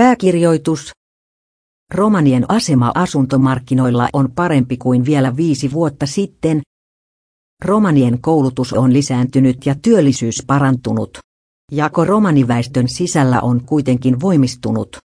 Pääkirjoitus. Romanien asema asuntomarkkinoilla on parempi kuin vielä 5 vuotta sitten. Romanien koulutus on lisääntynyt ja työllisyys parantunut. Jako romaniväestön sisällä on kuitenkin voimistunut.